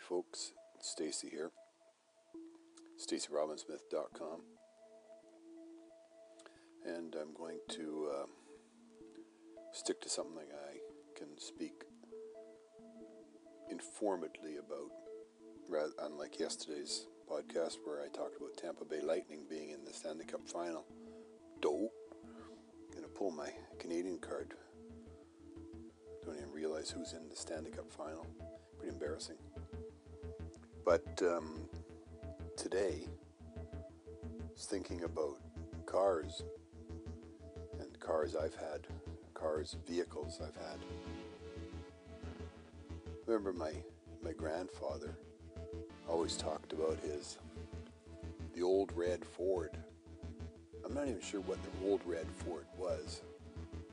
folks, Stacy here, StacyRobbinsmith.com, and I'm going to stick to something I can speak informedly about, rather unlike yesterday's podcast where I talked about Tampa Bay Lightning being in the Stanley Cup final. Dope. I'm going to pull my Canadian card. Don't even realize who's in the Stanley Cup final. Pretty embarrassing. But today, I was thinking about cars, and cars I've had, cars, vehicles I've had. I remember my grandfather always talked about the old red Ford. I'm not even sure what the old red Ford was,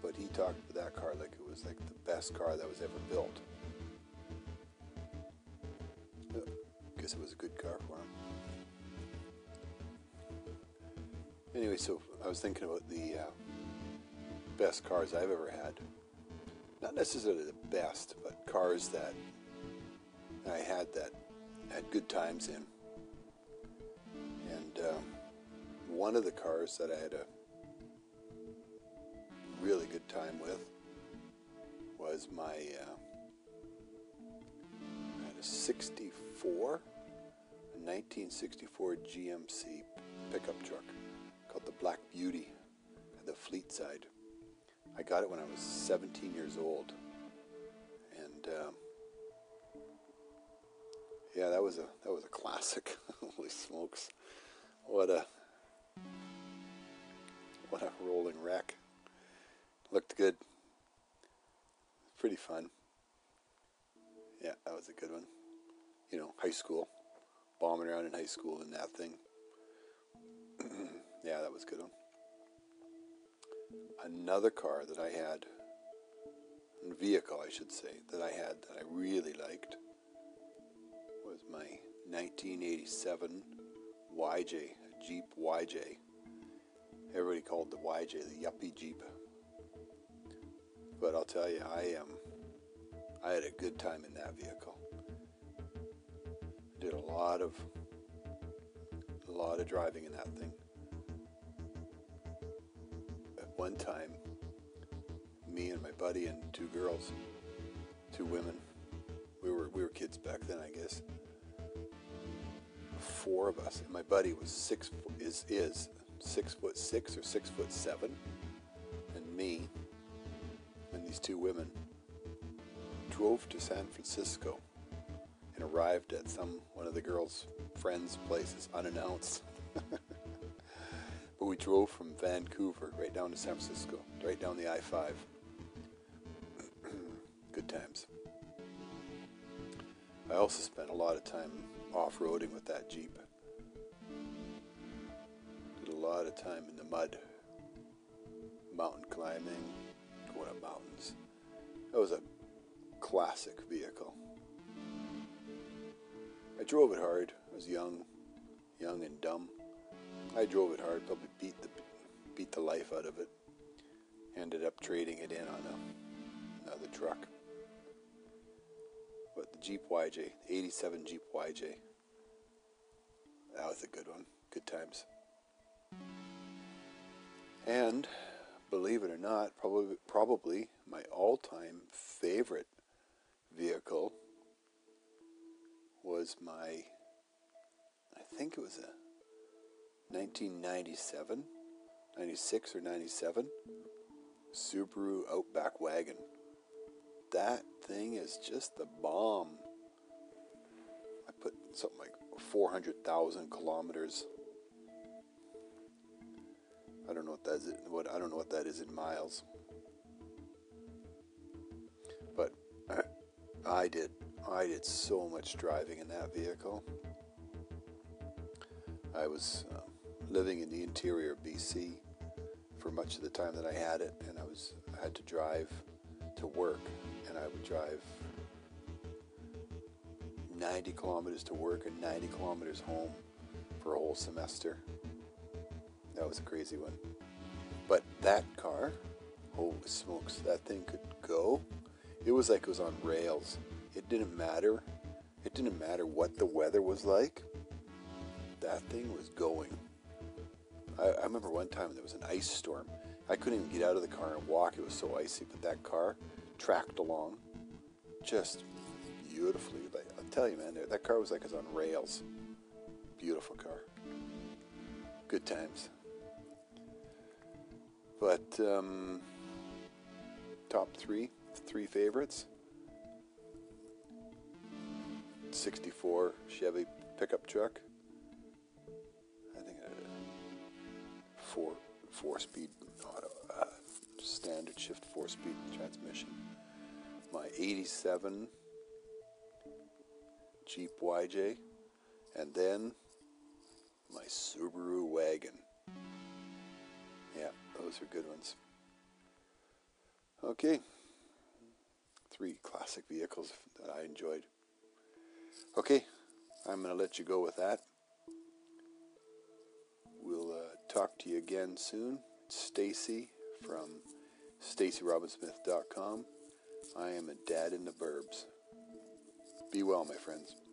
but he talked about that car like it was like the best car that was ever built. I guess it was a good car for him. Anyway, so I was thinking about the best cars I've ever had. Not necessarily the best, but cars that I had good times in. And one of the cars that I had a really good time with was my I had a 1964 GMC pickup truck called the Black Beauty at the Fleet side. I got it when I was 17 years old, and yeah, that was a classic. Holy smokes! What a rolling wreck. Looked good. Pretty fun. Yeah, that was a good one. You know, high school, bombing around in high school in that thing. Yeah, that was a good one. Another car that I had, vehicle I should say, that I had that I really liked was my 1987 YJ, a Jeep YJ. Everybody called the YJ the yuppie Jeep. But I'll tell you, I had a good time in that vehicle. Did a lot of driving in that thing. One time, me and my buddy and two girls, two women, we were kids back then, I guess. Four of us, and my buddy was 6 foot 6 or 6 foot 7, and me and these two women drove to San Francisco and arrived at one of the girls' friends' places unannounced. We drove from Vancouver right down to San Francisco, right down the I-5. Good times. I also spent a lot of time off-roading with that Jeep. Did a lot of time in the mud, mountain climbing, going up mountains. That was a classic vehicle. I drove it hard. I was young and dumb. I drove it hard, probably beat the life out of it. Ended up trading it in on another truck. But the Jeep YJ, the 87 Jeep YJ, that was a good one. Good times. And, believe it or not, probably my all-time favorite vehicle was I think it was a 1997, 96 or 97, Subaru Outback Wagon. That thing is just the bomb. I put something like 400,000 kilometers. I don't know what that is. I don't know what that is in miles. But I did so much driving in that vehicle. I was living in the interior of BC for much of the time that I had it, and I had to drive to work, and I would drive 90 kilometers to work and 90 kilometers home for a whole semester. That was a crazy one. But that car, holy smokes, that thing could go. It was like it was on rails. It didn't matter. It didn't matter what the weather was like. That thing was going. I remember one time there was an ice storm. I couldn't even get out of the car and walk. It was so icy, but that car tracked along just beautifully. Like, I'll tell you, man, that car was like it was on rails. Beautiful car. Good times. But top three favorites. 64 Chevy pickup truck. I think I had a four-speed auto, standard shift four-speed transmission. My 87 Jeep YJ, and then my Subaru wagon. Yeah, those are good ones. Okay, three classic vehicles that I enjoyed. Okay, I'm going to let you go with that. We'll talk to you again soon. Stacy from StacyRobbinsmith.com. I am a dad in the burbs. Be well, my friends.